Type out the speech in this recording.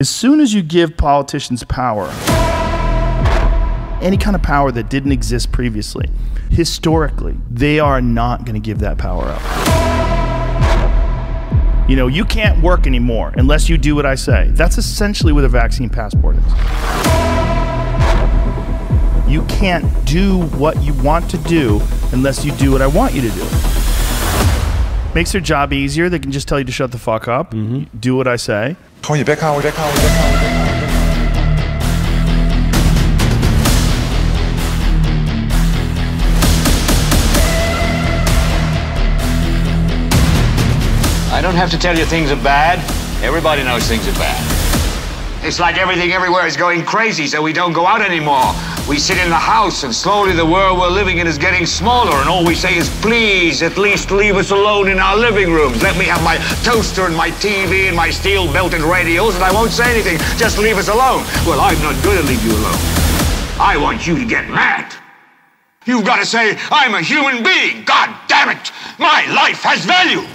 As soon as you give politicians power, any kind of power that didn't exist previously, historically, they are not going to give that power up. You know, you can't work anymore unless you do what I say. That's essentially what a vaccine passport is. You can't do what you want to do unless you do what I want you to do. Makes their job easier. They can just tell you to shut the fuck up. Mm-hmm. Do what I say. Gewoon je bek houden, bek houden, bek houden, bek houden. I don't have to tell you things are bad. Everybody knows things are bad. It's like everything everywhere is going crazy, so we don't go out anymore. We sit in the house, and slowly the world we're living in is getting smaller, and all we say is, please, at least leave us alone in our living rooms. Let me have my toaster and my TV and my steel-belted radios, and I won't say anything. Just leave us alone. Well, I'm not going to leave you alone. I want you to get mad. You've got to say, I'm a human being. God damn it. My life has value.